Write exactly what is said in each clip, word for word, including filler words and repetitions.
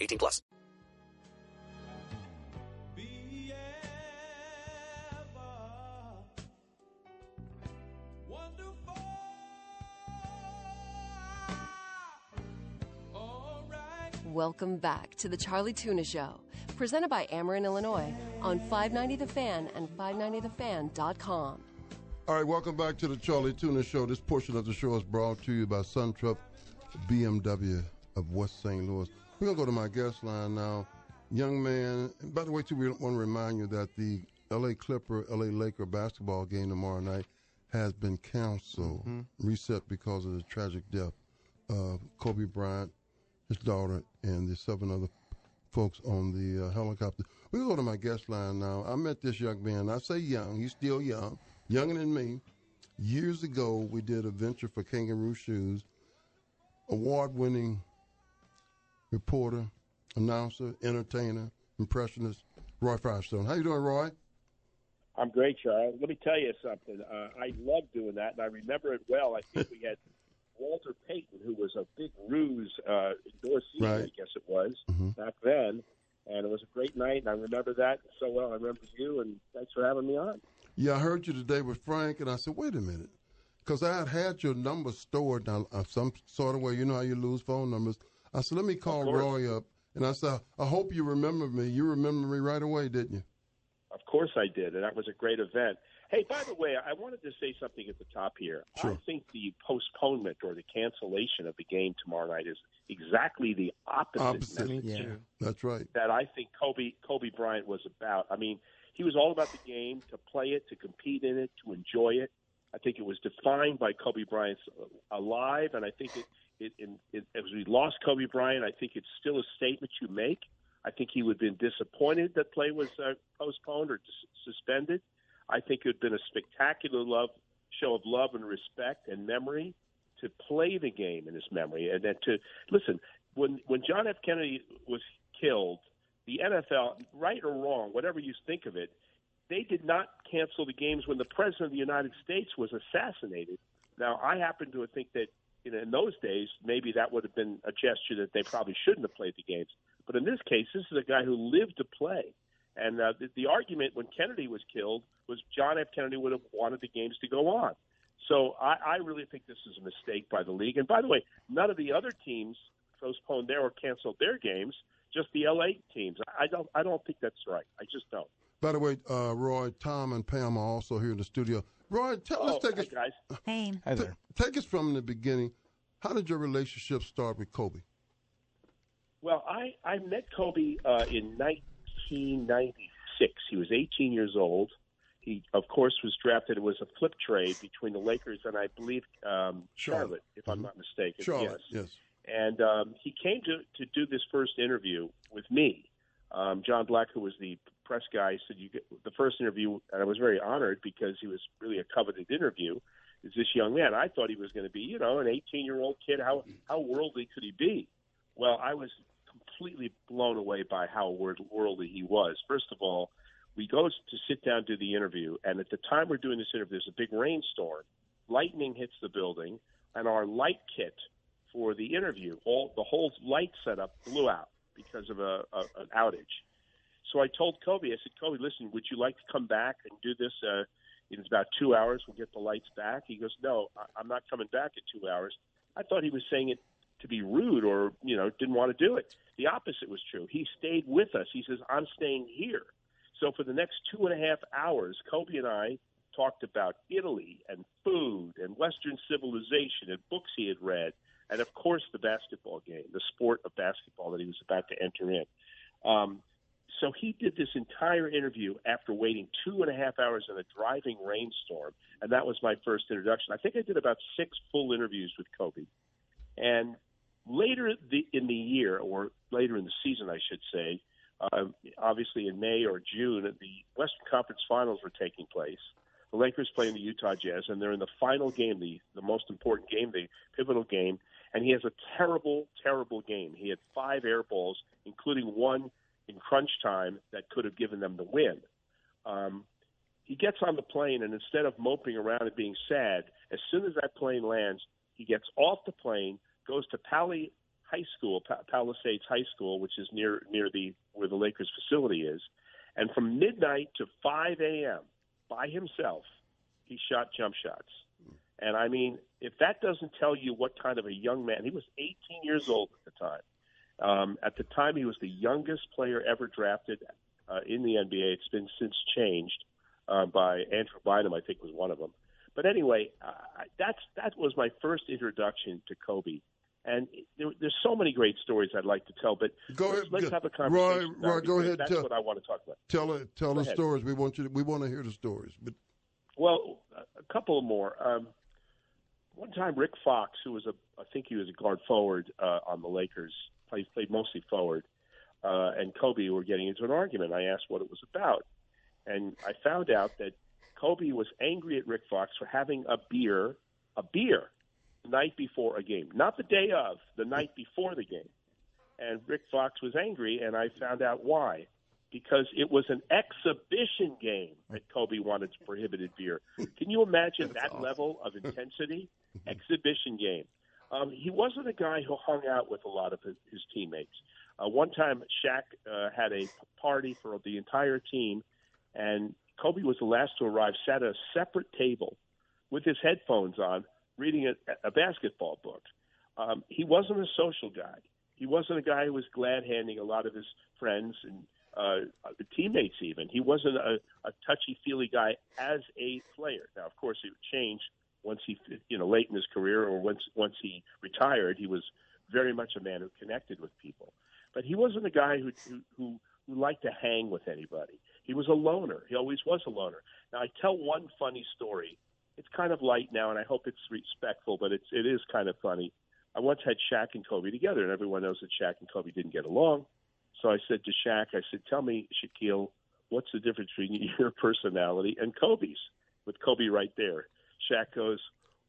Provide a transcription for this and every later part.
eighteen plus. Welcome back to the Charlie Tuna Show, presented by Amarin, Illinois, on five ninety The Fan and five ninety the fan dot com. All right, welcome back to the Charlie Tuna Show. This portion of the show is brought to you by Suntrup B M W of West Saint Louis. We're going to go to my guest line now. Young man, by the way, too, we want to remind you that the L A Clipper, L A Laker basketball game tomorrow night has been canceled, mm-hmm. reset because of the tragic death of Kobe Bryant, his daughter, and the seven other folks on the uh, helicopter. We're going to my guest line now. I met this young man. I say young. He's still young, younger than me. Years ago, we did a venture for Kangaroo Shoes, award-winning reporter, announcer, entertainer, impressionist, Roy Firestone. How you doing, Roy? I'm great, Charles. Let me tell you something. Uh, I love doing that, and I remember it well. I think we had Walter Payton, who was a big ruse uh, endorsee, right. I guess it was, mm-hmm. back then. And it was a great night, and I remember that so well. I remember you, and thanks for having me on. Yeah, I heard you today with Frank, and I said, wait a minute, because I had had your number stored down some sort of way. You know how you lose phone numbers. I said, let me call Roy up. And I said, I hope you remember me. You remember me right away, didn't you? Of course I did, and that was a great event. Hey, by the way, I wanted to say something at the top here. Sure. I think the postponement or the cancellation of the game tomorrow night is exactly the opposite. Opposite, yeah. That's right. That I think Kobe Kobe Bryant was about. I mean, he was all about the game, to play it, to compete in it, to enjoy it. I think it was defined by Kobe Bryant's alive, and I think it, it, it, it, as we lost Kobe Bryant, I think it's still a statement you make. I think he would have been disappointed that play was uh, postponed or dis- suspended. I think it would have been a spectacular love, show of love and respect and memory to play the game in his memory. And then to listen, when when John F. Kennedy was killed, the N F L, right or wrong, whatever you think of it, they did not cancel the games when the president of the United States was assassinated. Now, I happen to think that you know, in those days, maybe that would have been a gesture that they probably shouldn't have played the games. But in this case, this is a guy who lived to play. And uh, the, the argument when Kennedy was killed was John F. Kennedy would have wanted the games to go on. So I, I really think this is a mistake by the league. And by the way, none of the other teams postponed their or canceled their games, just the L A teams. I don't I don't think that's right. I just don't. By the way, uh, Roy, Tom, and Pam are also here in the studio. Roy, tell oh, us, take, us guys. Hey. Hi there. T- take us from the beginning. How did your relationship start with Kobe? Well, I, I met Kobe uh, in nineteen ninety-six. He was eighteen years old. He, of course, was drafted. It was a flip trade between the Lakers and, I believe, um, Charlotte, Charlotte, if I'm not mistaken. Charlotte, yes. yes. And um, he came to, to do this first interview with me. Um, John Black, who was the press guy, said you get the first interview, and I was very honored because he was really a coveted interview, is this young man. I thought he was going to be, you know, an eighteen-year-old kid. How, how worldly could he be? Well, I was completely blown away by how worldly he was. First of all, we go to sit down, do the interview, and at the time we're doing this interview, there's a big rainstorm. Lightning hits the building, and our light kit for the interview, all the whole light setup blew out because of a, a an outage. So I told Kobe, I said, Kobe, listen, would you like to come back and do this uh, in about two hours? We'll get the lights back. He goes, no, I'm not coming back in two hours. I thought he was saying it to be rude or, you know, didn't want to do it. The opposite was true. He stayed with us. He says, I'm staying here. So for the next two and a half hours, Kobe and I talked about Italy and food and Western civilization and books he had read, and, of course, the basketball game, the sport of basketball that he was about to enter in. Um, so he did this entire interview after waiting two and a half hours in a driving rainstorm, and that was my first introduction. I think I did about six full interviews with Kobe. And later in the year, or later in the season, I should say, uh, obviously in May or June, the Western Conference Finals were taking place. The Lakers playing the Utah Jazz, and they're in the final game, the, the most important game, the pivotal game, and he has a terrible, terrible game. He had five air balls, including one in crunch time that could have given them the win. Um, he gets on the plane, and instead of moping around and being sad, as soon as that plane lands, he gets off the plane, goes to Pali High School, pa- Palisades High School, which is near near the where the Lakers facility is, and from midnight to five a.m., by himself, he shot jump shots. And, I mean, if that doesn't tell you what kind of a young man, he was eighteen years old at the time. Um, at the time, he was the youngest player ever drafted uh, in the N B A. It's been since changed uh, by Andrew Bynum, I think was one of them. But anyway, uh, that's that was my first introduction to Kobe. And there, there's so many great stories I'd like to tell, but go let's, ahead, let's have a conversation. Roy, Roy go ahead. That's tell, what I want to talk about. Tell tell go the ahead. stories. We want you. To, we want to hear the stories. But well, a couple more. Um, one time, Rick Fox, who was a, I think he was a guard forward uh, on the Lakers, played played mostly forward, uh, and Kobe were getting into an argument. I asked what it was about, and I found out that Kobe was angry at Rick Fox for having a beer, a beer. night before a game, not the day of, the night before the game. And Rick Fox was angry, and I found out why. Because it was an exhibition game that Kobe wanted to prohibited beer. Can you imagine that awesome. level of intensity? Exhibition game. Um, he wasn't a guy who hung out with a lot of his, his teammates. Uh, one time, Shaq uh, had a party for the entire team, and Kobe was the last to arrive, sat at a separate table with his headphones on, reading a, a basketball book. Um, he wasn't a social guy. He wasn't a guy who was glad-handing a lot of his friends and uh, teammates even. He wasn't a, a touchy-feely guy as a player. Now, of course, it changed once he, you know, late in his career or once once he retired. He was very much a man who connected with people. But he wasn't a guy who who, who, who liked to hang with anybody. He was a loner. He always was a loner. Now, I tell one funny story. It's kind of light now, and I hope it's respectful, but it's, it is kind of funny. I once had Shaq and Kobe together, and everyone knows that Shaq and Kobe didn't get along. So I said to Shaq, I said, tell me, Shaquille, what's the difference between your personality and Kobe's? With Kobe right there. Shaq goes,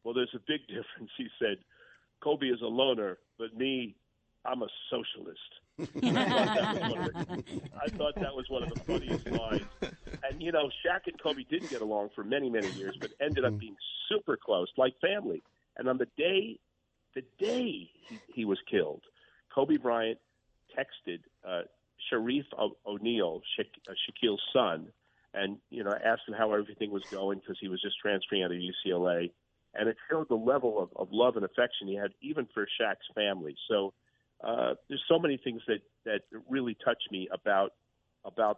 well, there's a big difference. He said, Kobe is a loner, but me, I'm a socialist. I thought that was one of the funniest lines. And, you know, Shaq and Kobe didn't get along for many, many years, but ended up being super close, like family. And on the day, the day he, he was killed, Kobe Bryant texted uh, Sharif o- O'Neal, Sha- uh, Shaquille's son, and, you know, asked him how everything was going because he was just transferring out of U C L A. And it showed the level of, of love and affection he had even for Shaq's family. So, Uh, there's so many things that, that really touch me about about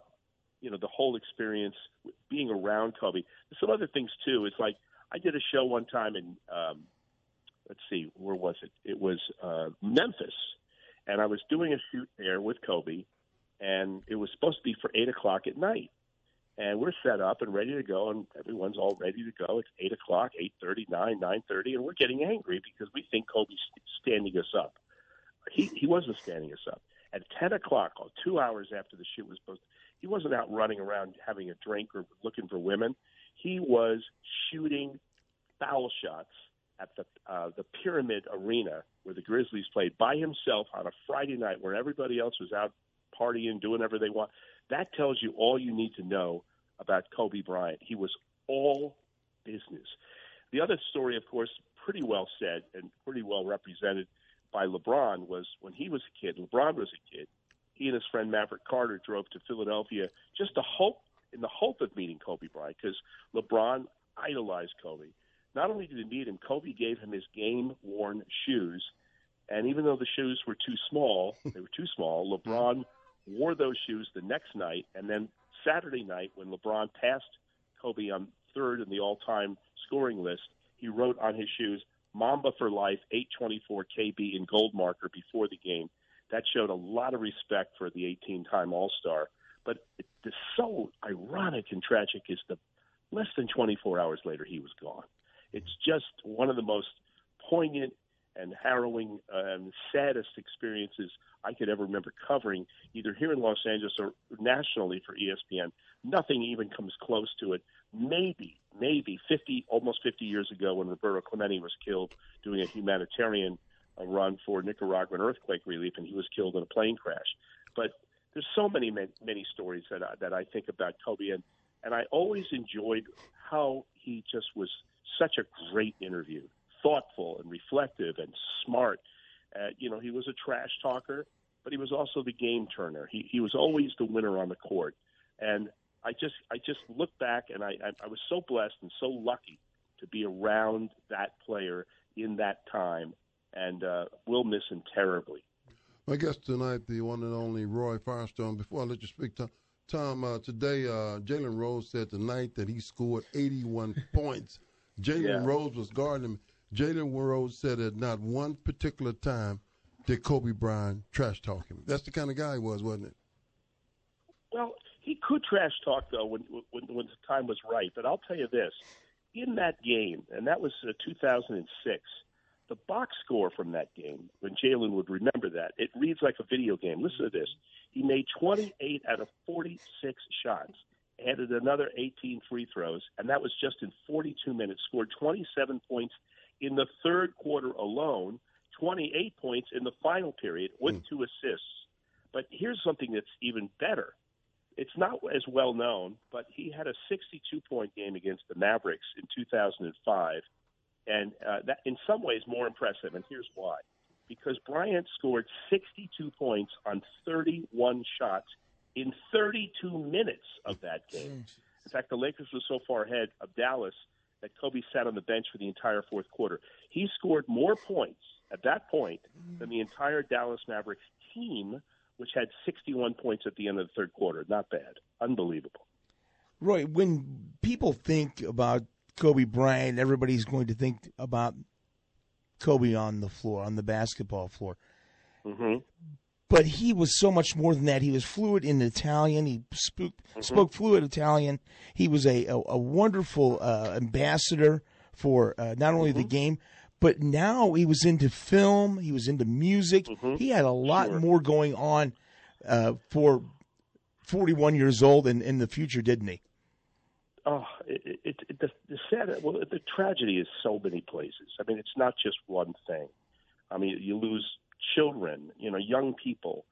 you know the whole experience being around Kobe. There's some other things too. It's like I did a show one time in um, let's see where was it? It was uh, Memphis, and I was doing a shoot there with Kobe, and it was supposed to be for eight o'clock at night, and we're set up and ready to go, and everyone's all ready to go. It's eight o'clock, eight thirty, nine, nine thirty, and we're getting angry because we think Kobe's standing us up. He, he wasn't standing us up. At ten o'clock, or two hours after the shoot was posted, he wasn't out running around having a drink or looking for women. He was shooting foul shots at the uh, the Pyramid Arena where the Grizzlies played by himself on a Friday night where everybody else was out partying, doing whatever they want. That tells you all you need to know about Kobe Bryant. He was all business. The other story, of course, pretty well said and pretty well represented by LeBron was when he was a kid, LeBron was a kid, he and his friend Maverick Carter drove to Philadelphia just to hope, in the hope of meeting Kobe Bryant because LeBron idolized Kobe. Not only did he meet him, Kobe gave him his game-worn shoes And even though the shoes were too small, they were too small, LeBron wore those shoes the next night. And then Saturday night, when LeBron passed Kobe on third in the all-time scoring list, he wrote on his shoes, Mamba for life, eight twenty-four K B in gold marker before the game. That showed a lot of respect for the eighteen-time All-Star. But it's so ironic and tragic is the less than twenty-four hours later, he was gone. It's just one of the most poignant and harrowing and saddest experiences I could ever remember covering, either here in Los Angeles or nationally for E S P N. Nothing even comes close to it. Maybe, maybe fifty, almost fifty years ago when Roberto Clemente was killed doing a humanitarian run for Nicaraguan earthquake relief, and he was killed in a plane crash. But there's so many, many stories that I, that I think about Kobe, and, and I always enjoyed how he just was such a great interview. Thoughtful and reflective and smart. Uh, you know, he was a trash talker, but he was also the game turner. He he was always the winner on the court. And I just I just look back, and I, I, I was so blessed and so lucky to be around that player in that time, and uh, we'll miss him terribly. My guest tonight, the one and only Roy Firestone. Before I let you speak, Tom, Tom uh, today uh, Jalen Rose said tonight that he scored eighty-one points. Jalen yeah. Rose was guarding him. Jalen Rose said at not one particular time did Kobe Bryant trash talk him. That's the kind of guy he was, wasn't it? Well, he could trash talk, though, when, when, when the time was right. But I'll tell you this. In that game, and that was uh, two thousand six, the box score from that game, when Jalen would remember that, it reads like a video game. Listen to this. He made twenty-eight out of forty-six shots, added another eighteen free throws, and that was just in forty-two minutes, scored twenty-seven points in the third quarter alone, twenty-eight points in the final period with mm. two assists. But here's something that's even better. It's not as well known, but he had a sixty-two point game against the Mavericks in two thousand five, and uh, that in some ways more impressive, and here's why. Because Bryant scored sixty-two points on thirty-one shots in thirty-two minutes of that game. In fact, the Lakers were so far ahead of Dallas that Kobe sat on the bench for the entire fourth quarter. He scored more points at that point than the entire Dallas Mavericks team, which had sixty-one points at the end of the third quarter. Not bad. Unbelievable. Roy, when people think about Kobe Bryant, everybody's going to think about Kobe on the floor, on the basketball floor. Mm-hmm. But he was so much more than that. He was fluent in Italian. He spoke, mm-hmm. spoke fluent Italian. He was a, a, a wonderful uh, ambassador for uh, not only mm-hmm. the game, but now he was into film. He was into music. Mm-hmm. He had a lot sure. more going on uh, for forty-one years old and in the future, didn't he? Oh, it, it, it, the, the sad, well, the tragedy is so many places. I mean, it's not just one thing. I mean, you lose children, you know, young people,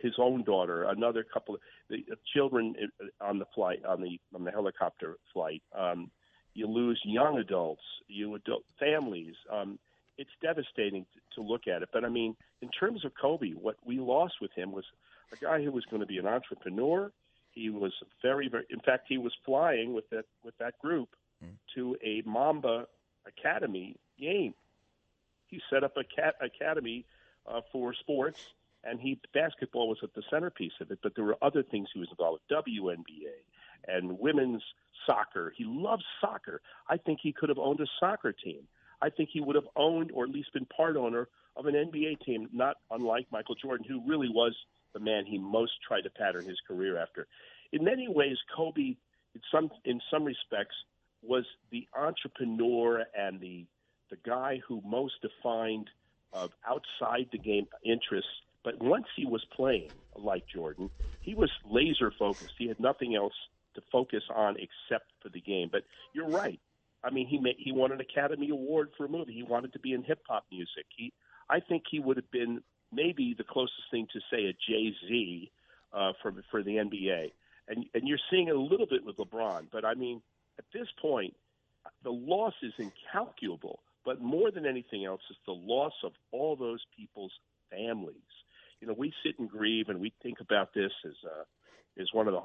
his own daughter, another couple of the children on the flight, on the on the helicopter flight. Um, you lose young adults, you adult families. Um, it's devastating to, to look at it. But I mean, in terms of Kobe, what we lost with him was a guy who was going to be an entrepreneur. He was very, very. In fact, he was flying with that with that group mm. to a Mamba Academy game. He set up a cat academy. Uh, for sports, and he basketball was at the centerpiece of it, but there were other things he was involved with, W N B A and women's soccer. He loves soccer. I think he could have owned a soccer team. I think he would have owned or at least been part owner of an N B A team, not unlike Michael Jordan, who really was the man he most tried to pattern his career after. In many ways, Kobe, in some, in some respects, was the entrepreneur and the, the guy who most defined of outside the game interests, but once he was playing, like Jordan, he was laser focused. He had nothing else to focus on except for the game. But you're right. I mean, he made, he won an Academy Award for a movie. He wanted to be in hip hop music. He, I think, he would have been maybe the closest thing to say a Jay-Z uh, for for the N B A. And and you're seeing it a little bit with LeBron. But I mean, at this point, the loss is incalculable. But more than anything else, it's the loss of all those people's families. You know, we sit and grieve, and we think about this as uh, as one of the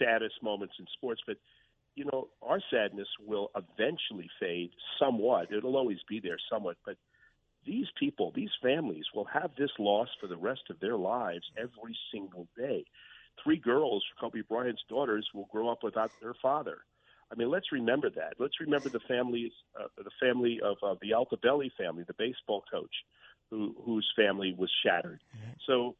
saddest moments in sports. But, you know, our sadness will eventually fade somewhat. It'll always be there somewhat. But these people, these families will have this loss for the rest of their lives every single day. Three girls, Kobe Bryant's daughters, will grow up without their father. I mean, let's remember that. Let's remember the families, uh, the family of uh, the Altobelli family, the baseball coach, who, whose family was shattered. Mm-hmm. So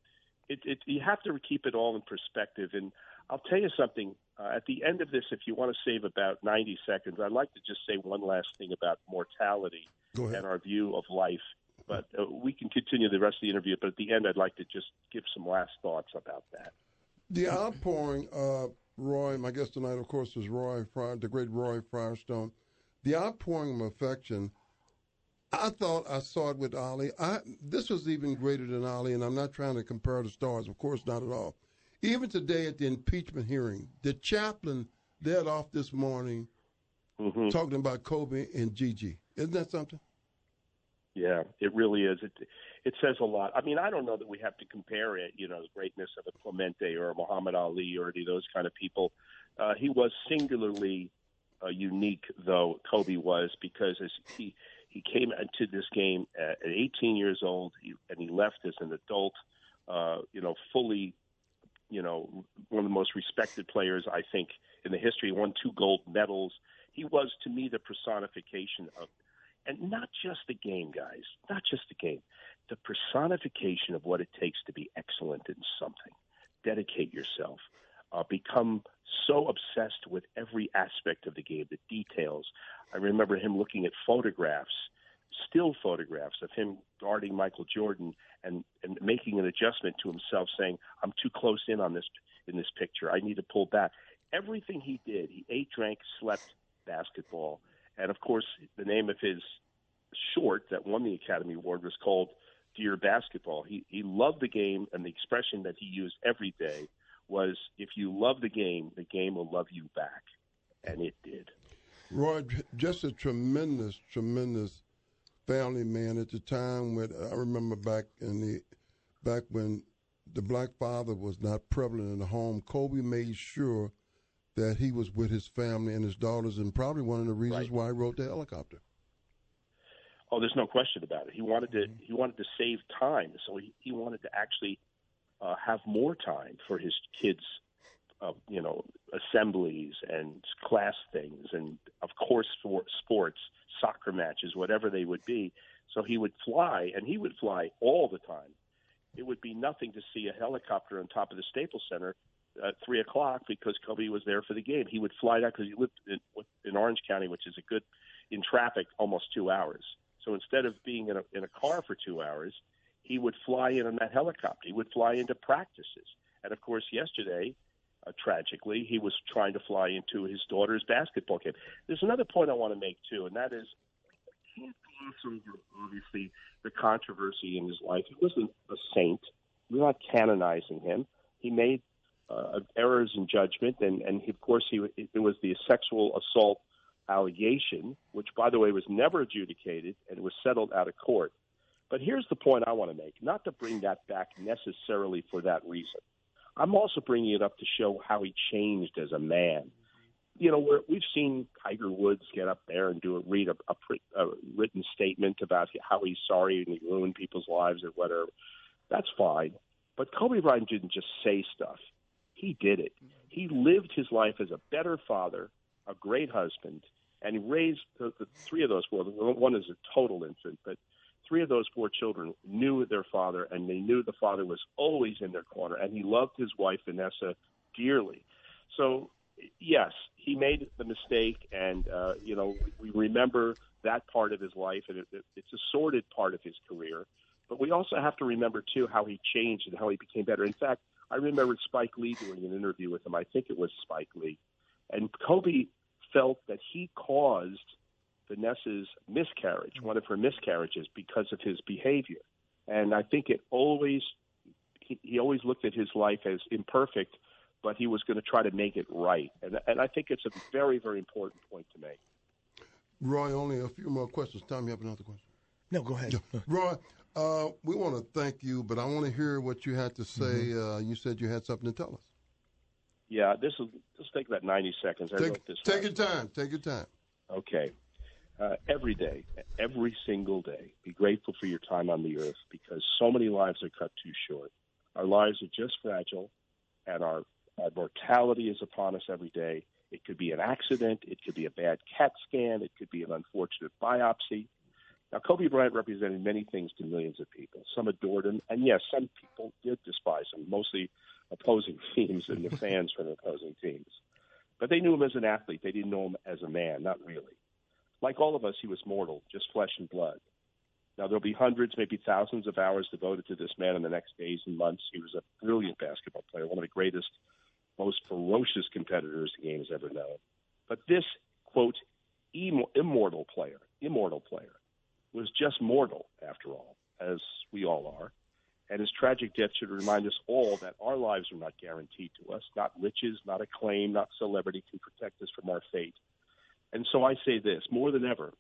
it, it, you have to keep it all in perspective. And I'll tell you something. Uh, at the end of this, if you want to save about ninety seconds, I'd like to just say one last thing about mortality and our view of life. But uh, we can continue the rest of the interview. But at the end, I'd like to just give some last thoughts about that. The outpouring of Roy, my guest tonight, of course, is Roy, the great Roy Firestone. The outpouring of affection, I thought I saw it with Ali. I, this was even greater than Ali, and I'm not trying to compare the stars. Of course, not at all. Even today at the impeachment hearing, the chaplain led off this morning mm-hmm. talking about Kobe and Gigi. Isn't that something? Yeah, it really is. It it says a lot. I mean, I don't know that we have to compare it, you know, the greatness of a Clemente or a Muhammad Ali or any of those kind of people. Uh, he was singularly uh, unique, though, Kobe was, because as he, he came into this game at eighteen years old, and he left as an adult, uh, you know, fully, you know, one of the most respected players, I think, in the history. He won two gold medals. He was, to me, the personification of And not just the game, guys, not just the game, the personification of what it takes to be excellent in something. Dedicate yourself. Uh, become so obsessed with every aspect of the game, the details. I remember him looking at photographs, still photographs of him guarding Michael Jordan and, and making an adjustment to himself, saying, I'm too close in on this in this picture. I need to pull back. Everything he did, he ate, drank, slept, basketball. And, of course, the name of his short that won the Academy Award was called Dear Basketball. He he loved the game, and the expression that he used every day was, if you love the game, the game will love you back. And it did. Roy, just a tremendous, tremendous family man at the time. When I remember back in the back when the black father was not prevalent in the home, Kobe made sure that he was with his family and his daughters, and probably one of the reasons right. why he rode the helicopter. Oh, there's no question about it. He wanted to he wanted to save time, so he, he wanted to actually uh, have more time for his kids, uh, you know, assemblies and class things, and of course for sports, soccer matches, whatever they would be. So he would fly, and he would fly all the time. It would be nothing to see a helicopter on top of the Staples Center at three o'clock because Kobe was there for the game. He would fly down because he lived in, in Orange County, which is a good in traffic almost two hours. So instead of being in a, in a car for two hours, he would fly in on that helicopter. He would fly into practices. And of course, yesterday, uh, tragically, he was trying to fly into his daughter's basketball game. There's another point I want to make too, and that is, we can't pass over obviously the controversy in his life. He wasn't a saint. We're not canonizing him. He made Uh, errors in judgment, and, and he, of course, he it was the sexual assault allegation, which, by the way, was never adjudicated, and it was settled out of court. But here's the point I want to make, not to bring that back necessarily for that reason. I'm also bringing it up to show how he changed as a man. You know, we're, we've seen Tiger Woods get up there and do a, read a, a, a written statement about how he's sorry and he ruined people's lives or whatever. That's fine. But Kobe Bryant didn't just say stuff. He did it. He lived his life as a better father, a great husband, and he raised the, the three of those four. One is a total infant, but three of those four children knew their father, and they knew the father was always in their corner, and he loved his wife, Vanessa, dearly. So, yes, he made the mistake, and, uh, you know, we remember that part of his life, and it, it, it's a sordid part of his career. But we also have to remember, too, how he changed and how he became better. In fact, I remember Spike Lee doing an interview with him. I think it was Spike Lee. And Kobe felt that he caused Vanessa's miscarriage, one of her miscarriages, because of his behavior. And I think it always – he always looked at his life as imperfect, but he was going to try to make it right. And, and I think it's a very, very important point to make. Roy, only a few more questions. Tom, you have another question? No, go ahead. No. Roy – Uh, we want to thank you, but I want to hear what you had to say. Mm-hmm. Uh, you said you had something to tell us. Yeah, this will just take about ninety seconds. Take, I wrote this take your time. Take your time. Okay. uh, every day, every single day. Be grateful for your time on the earth, because so many lives are cut too short. Our lives are just fragile, and our, our mortality is upon us every day. It could be an accident. It could be a bad CAT scan. It could be an unfortunate biopsy. Now, Kobe Bryant represented many things to millions of people. Some adored him, and yes, some people did despise him, mostly opposing teams and the fans from opposing teams. But they knew him as an athlete. They didn't know him as a man, not really. Like all of us, he was mortal, just flesh and blood. Now, there'll be hundreds, maybe thousands of hours devoted to this man in the next days and months. He was a brilliant basketball player, one of the greatest, most ferocious competitors the game has ever known. But this, quote, im- immortal player, immortal player, was just mortal, after all, as we all are. And his tragic death should remind us all that our lives are not guaranteed to us. Not riches, not acclaim, not celebrity can protect us from our fate. And so I say this, more than ever,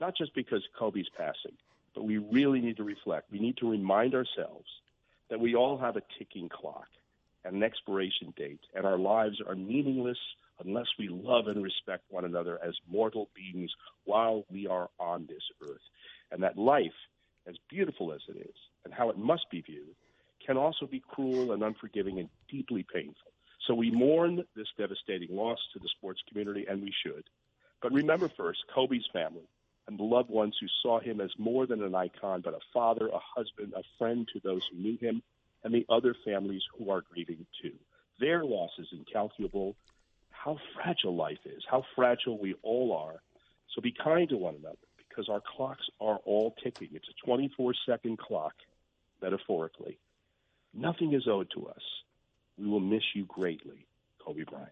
not just because Kobe's passing, but we really need to reflect. We need to remind ourselves that we all have a ticking clock and an expiration date, and our lives are meaningless unless we love and respect one another as mortal beings while we are on this earth. And that life, as beautiful as it is, and how it must be viewed, can also be cruel and unforgiving and deeply painful. So we mourn this devastating loss to the sports community, and we should. But remember first Kobe's family and the loved ones who saw him as more than an icon, but a father, a husband, a friend to those who knew him, and the other families who are grieving too. Their loss is incalculable. How fragile life is, how fragile we all are. So be kind to one another, because our clocks are all ticking. It's a twenty-four second clock, metaphorically. Nothing is owed to us. We will miss you greatly, Kobe Bryant.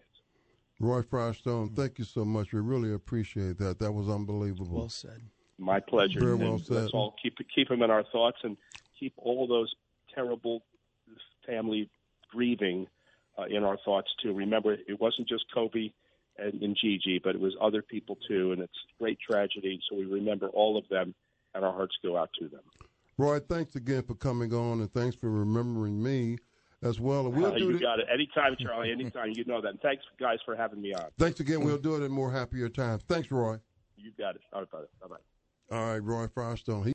Roy Firestone, thank you so much. We really appreciate that. That was unbelievable. Well said. My pleasure. Very well and said. Let's all keep, keep him in our thoughts and keep all those terrible family grieving uh, in our thoughts, too. Remember, it wasn't just Kobe and, and Gigi, but it was other people, too, and it's a great tragedy. So we remember all of them, and our hearts go out to them. Roy, thanks again for coming on, and thanks for remembering me as well. And we'll uh, do you the- got it. Anytime, Charlie, anytime. You know that. And thanks, guys, for having me on. Thanks again. We'll do it in more happier times. Thanks, Roy. You got it. All right, brother. Bye-bye. All right, Roy Firestone. He-